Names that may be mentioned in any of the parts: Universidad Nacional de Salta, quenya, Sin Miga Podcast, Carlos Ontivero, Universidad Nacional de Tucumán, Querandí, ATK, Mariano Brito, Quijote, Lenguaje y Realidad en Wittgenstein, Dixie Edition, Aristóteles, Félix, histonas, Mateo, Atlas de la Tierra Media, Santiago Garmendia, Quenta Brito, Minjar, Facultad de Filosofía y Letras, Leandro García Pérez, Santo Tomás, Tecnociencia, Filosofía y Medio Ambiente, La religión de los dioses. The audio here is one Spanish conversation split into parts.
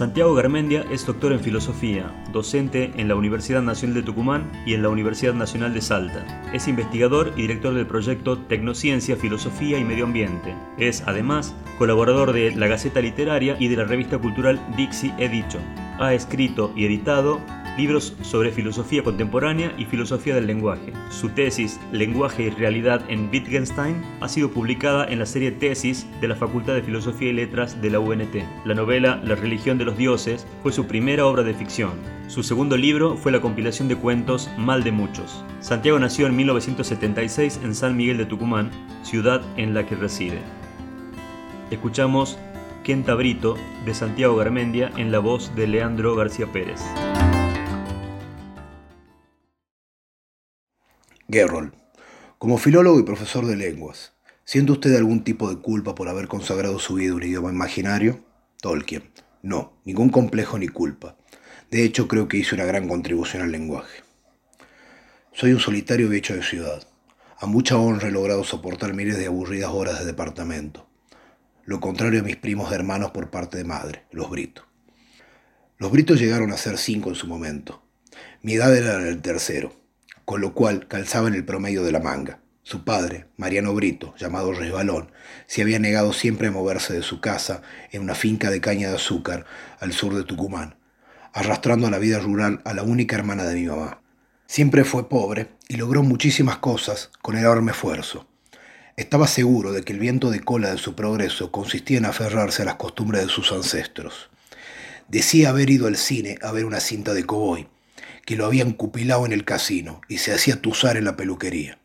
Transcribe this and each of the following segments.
Santiago Garmendia es doctor en Filosofía, docente en la Universidad Nacional de Tucumán y en la Universidad Nacional de Salta. Es investigador y director del proyecto Tecnociencia, Filosofía y Medio Ambiente. Es, además, colaborador de la Gaceta Literaria y de la revista cultural Dixie Edition. Ha escrito y editado libros sobre filosofía contemporánea y filosofía del lenguaje. Su tesis, Lenguaje y Realidad en Wittgenstein, ha sido publicada en la serie Tesis de la Facultad de Filosofía y Letras de la UNT. La novela La religión de los dioses fue su primera obra de ficción. Su segundo libro fue la compilación de cuentos Mal de muchos. Santiago nació en 1976 en San Miguel de Tucumán, ciudad en la que reside. Escuchamos Quenta Brito de Santiago Garmendia en la voz de Leandro García Pérez. Gerrold, como filólogo y profesor de lenguas, ¿siente usted algún tipo de culpa por haber consagrado su vida a un idioma imaginario? Tolkien, no, ningún complejo ni culpa. De hecho, creo que hice una gran contribución al lenguaje. Soy un solitario bicho de ciudad. A mucha honra he logrado soportar miles de aburridas horas de departamento. Lo contrario a mis primos hermanos por parte de madre, los Brito. Los Britos llegaron a ser 5 en su momento. Mi edad era el tercero, con lo cual calzaba en el promedio de la manga. Su padre, Mariano Brito, llamado Resbalón, se había negado siempre a moverse de su casa en una finca de caña de azúcar al sur de Tucumán, arrastrando a la vida rural a la única hermana de mi mamá. Siempre fue pobre y logró muchísimas cosas con enorme esfuerzo. Estaba seguro de que el viento de cola de su progreso consistía en aferrarse a las costumbres de sus ancestros. Decía haber ido al cine a ver una cinta de cowboy, que lo habían cupilado en el casino y se hacía tuzar en la peluquería.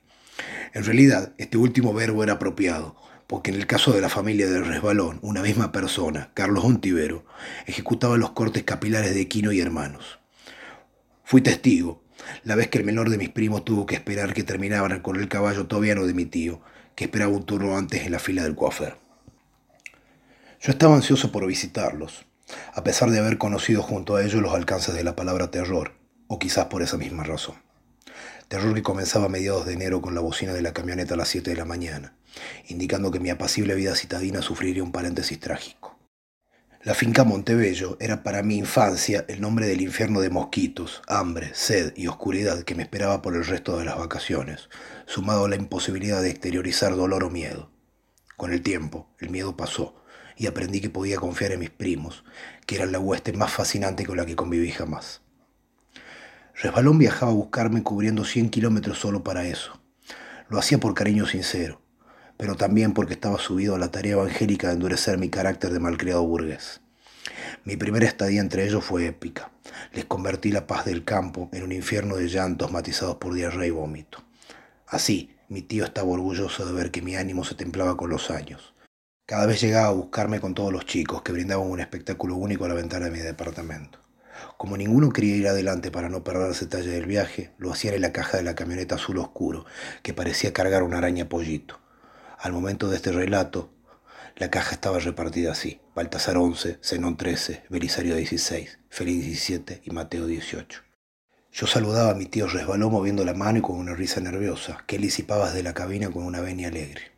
En realidad, este último verbo era apropiado, porque en el caso de la familia del Resbalón, una misma persona, Carlos Ontivero, ejecutaba los cortes capilares de Quino y hermanos. Fui testigo, la vez que el menor de mis primos tuvo que esperar que terminaban con el caballo tobiano de mi tío, que esperaba un turno antes en la fila del coafer. Yo estaba ansioso por visitarlos, a pesar de haber conocido junto a ellos los alcances de la palabra terror, o quizás por esa misma razón. Terror que comenzaba a mediados de enero con la bocina de la camioneta a las 7 de la mañana, indicando que mi apacible vida citadina sufriría un paréntesis trágico. La finca Montebello era para mi infancia el nombre del infierno de mosquitos, hambre, sed y oscuridad que me esperaba por el resto de las vacaciones, sumado a la imposibilidad de exteriorizar dolor o miedo. Con el tiempo, el miedo pasó y aprendí que podía confiar en mis primos, que eran la hueste más fascinante con la que conviví jamás. Resbalón viajaba a buscarme cubriendo 100 kilómetros solo para eso. Lo hacía por cariño sincero, pero también porque estaba subido a la tarea evangélica de endurecer mi carácter de malcriado burgués. Mi primera estadía entre ellos fue épica. Les convertí la paz del campo en un infierno de llantos matizados por diarrea y vómito. Así, mi tío estaba orgulloso de ver que mi ánimo se templaba con los años. Cada vez llegaba a buscarme con todos los chicos, que brindaban un espectáculo único a la ventana de mi departamento. Como ninguno quería ir adelante para no perder el detalle del viaje, lo hacían en la caja de la camioneta azul oscuro, que parecía cargar una araña pollito. Al momento de este relato, la caja estaba repartida así: Baltasar 11, Zenón 13, Belisario 16, Félix 17 y Mateo 18. Yo saludaba a mi tío Resbalón moviendo la mano y con una risa nerviosa, que él disipaba desde la cabina con una venia alegre.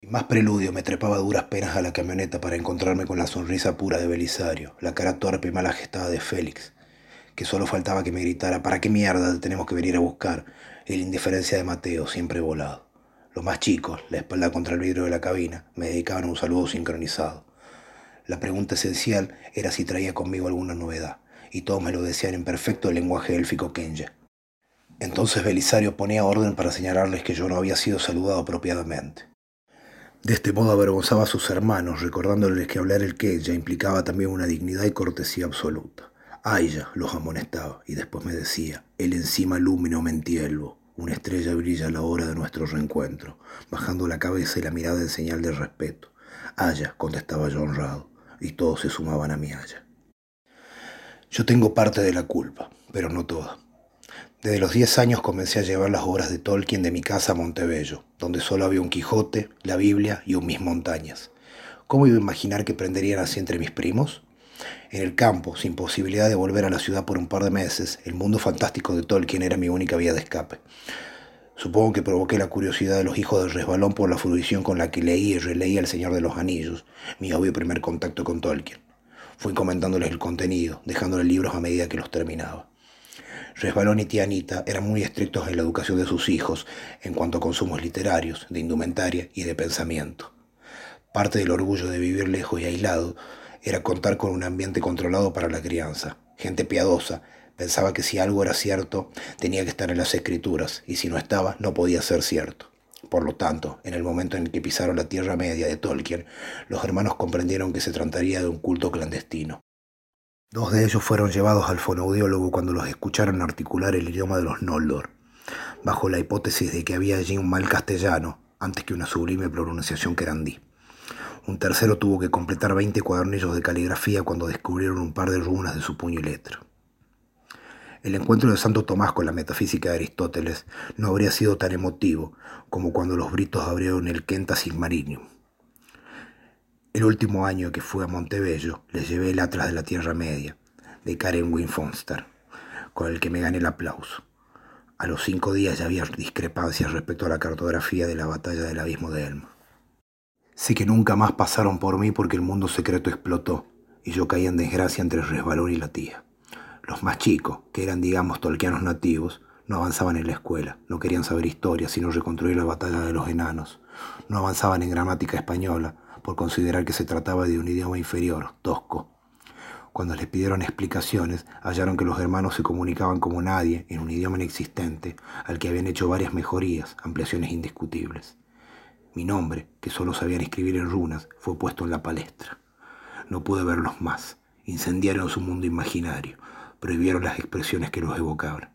Sin más preludio, me trepaba a duras penas a la camioneta para encontrarme con la sonrisa pura de Belisario, la cara torpe y mal gestada de Félix, que solo faltaba que me gritara «¿Para qué mierda te tenemos que venir a buscar?», y la indiferencia de Mateo, siempre volado. Los más chicos, la espalda contra el vidrio de la cabina, me dedicaban a un saludo sincronizado. La pregunta esencial era si traía conmigo alguna novedad, y todos me lo decían en perfecto el lenguaje élfico Kenya. Entonces Belisario ponía orden para señalarles que yo no había sido saludado apropiadamente. De este modo avergonzaba a sus hermanos, recordándoles que hablar el quenya implicaba también una dignidad y cortesía absoluta. Aya los amonestaba y después me decía: «El encima lumino mentielvo, una estrella brilla a la hora de nuestro reencuentro», bajando la cabeza y la mirada en señal de respeto. «Aya», contestaba yo honrado, y todos se sumaban a mi aya. Yo tengo parte de la culpa, pero no toda. Desde los 10 años comencé a llevar las obras de Tolkien de mi casa a Montebello, donde solo había un Quijote, la Biblia y un Mis Montañas. ¿Cómo iba a imaginar que prenderían así entre mis primos? En el campo, sin posibilidad de volver a la ciudad por un par de meses, el mundo fantástico de Tolkien era mi única vía de escape. Supongo que provoqué la curiosidad de los hijos del Resbalón por la fruición con la que leí y releí El Señor de los Anillos, mi obvio primer contacto con Tolkien. Fui comentándoles el contenido, dejándoles libros a medida que los terminaba. Resbalón y tía Anita eran muy estrictos en la educación de sus hijos en cuanto a consumos literarios, de indumentaria y de pensamiento. Parte del orgullo de vivir lejos y aislado era contar con un ambiente controlado para la crianza. Gente piadosa pensaba que si algo era cierto tenía que estar en las escrituras, y si no estaba no podía ser cierto. Por lo tanto, en el momento en el que pisaron la Tierra Media de Tolkien, los hermanos comprendieron que se trataría de un culto clandestino. Dos de ellos fueron llevados al fonoaudiólogo cuando los escucharon articular el idioma de los Noldor, bajo la hipótesis de que había allí un mal castellano, antes que una sublime pronunciación querandí. Un tercero tuvo que completar 20 cuadernillos de caligrafía cuando descubrieron un par de runas de su puño y letra. El encuentro de Santo Tomás con la metafísica de Aristóteles no habría sido tan emotivo como cuando los britos abrieron el Quenta Silmarillion. El último año que fui a Montebello, les llevé el Atlas de la Tierra Media, de Karen Wynn Fonstad, con el que me gané el aplauso. A los 5 días ya había discrepancias respecto a la cartografía de la batalla del abismo de Helm. Sé que nunca más pasaron por mí porque el mundo secreto explotó y yo caí en desgracia entre el resbalón y la tía. Los más chicos, que eran, digamos, tolkianos nativos, no avanzaban en la escuela, no querían saber historia, sino reconstruir la batalla de los enanos. No avanzaban en gramática española, por considerar que se trataba de un idioma inferior, tosco. Cuando les pidieron explicaciones, hallaron que los hermanos se comunicaban como nadie en un idioma inexistente, al que habían hecho varias mejorías, ampliaciones indiscutibles. Mi nombre, que solo sabían escribir en runas, fue puesto en la palestra. No pude verlos más. Incendiaron su mundo imaginario. Prohibieron las expresiones que los evocaban.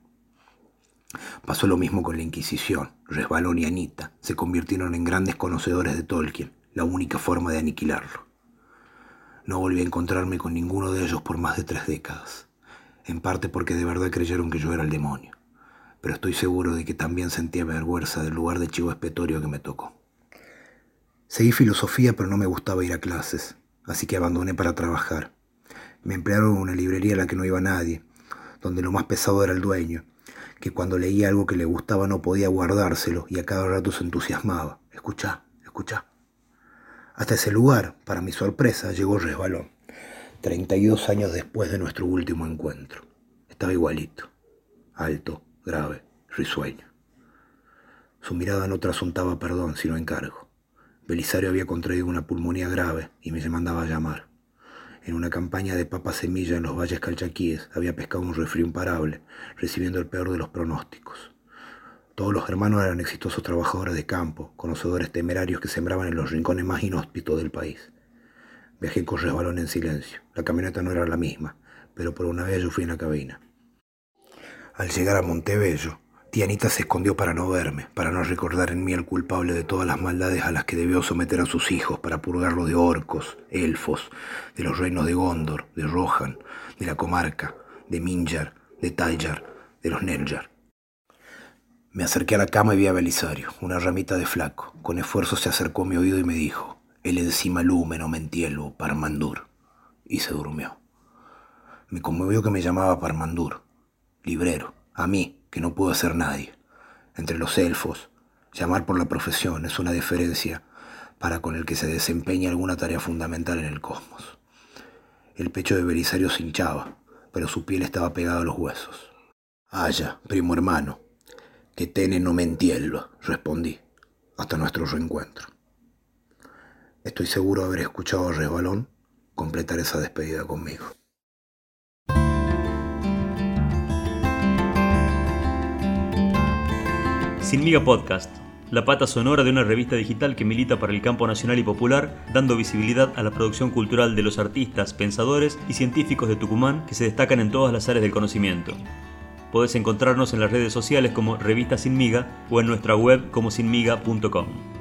Pasó lo mismo con la Inquisición. Resbalón y Anita se convirtieron en grandes conocedores de Tolkien, la única forma de aniquilarlo. No volví a encontrarme con ninguno de ellos por más de 3 décadas, en parte porque de verdad creyeron que yo era el demonio, pero estoy seguro de que también sentía vergüenza del lugar de chivo expiatorio que me tocó. Seguí filosofía, pero no me gustaba ir a clases, así que abandoné para trabajar. Me emplearon en una librería a la que no iba nadie, donde lo más pesado era el dueño, que cuando leía algo que le gustaba no podía guardárselo y a cada rato se entusiasmaba. Escuchá. Hasta ese lugar, para mi sorpresa, llegó Resbalón, 32 años después de nuestro último encuentro. Estaba igualito, alto, grave, risueño. Su mirada no trasuntaba perdón, sino encargo. Belisario había contraído una pulmonía grave y me mandaba a llamar. En una campaña de papas semilla en los valles calchaquíes había pescado un resfrío imparable, recibiendo el peor de los pronósticos. Todos los hermanos eran exitosos trabajadores de campo, conocedores temerarios que sembraban en los rincones más inhóspitos del país. Viajé con Resbalón en silencio. La camioneta no era la misma, pero por una vez yo fui en la cabina. Al llegar a Montebello, tía Anita se escondió para no verme, para no recordar en mí al culpable de todas las maldades a las que debió someter a sus hijos para purgarlo de orcos, elfos, de los reinos de Gondor, de Rohan, de la comarca, de Minjar, de Tallar, de los Neljar. Me acerqué a la cama y vi a Belisario, una ramita de flaco. Con esfuerzo se acercó a mi oído y me dijo: «El encima lúmeno mentielo, Parmandur». Y se durmió. Me conmovió que me llamaba Parmandur, librero, a mí, que no puedo ser nadie. Entre los elfos, llamar por la profesión es una deferencia para con el que se desempeña alguna tarea fundamental en el cosmos. El pecho de Belisario se hinchaba, pero su piel estaba pegada a los huesos. «Haya, primo hermano, que tene no me entiendo», respondí. «Hasta nuestro reencuentro». Estoy seguro de haber escuchado a Resbalón completar esa despedida conmigo. Sin Miga Podcast, la pata sonora de una revista digital que milita para el campo nacional y popular, dando visibilidad a la producción cultural de los artistas, pensadores y científicos de Tucumán que se destacan en todas las áreas del conocimiento. Podés encontrarnos en las redes sociales como Revista Sin Miga o en nuestra web como sinmiga.com.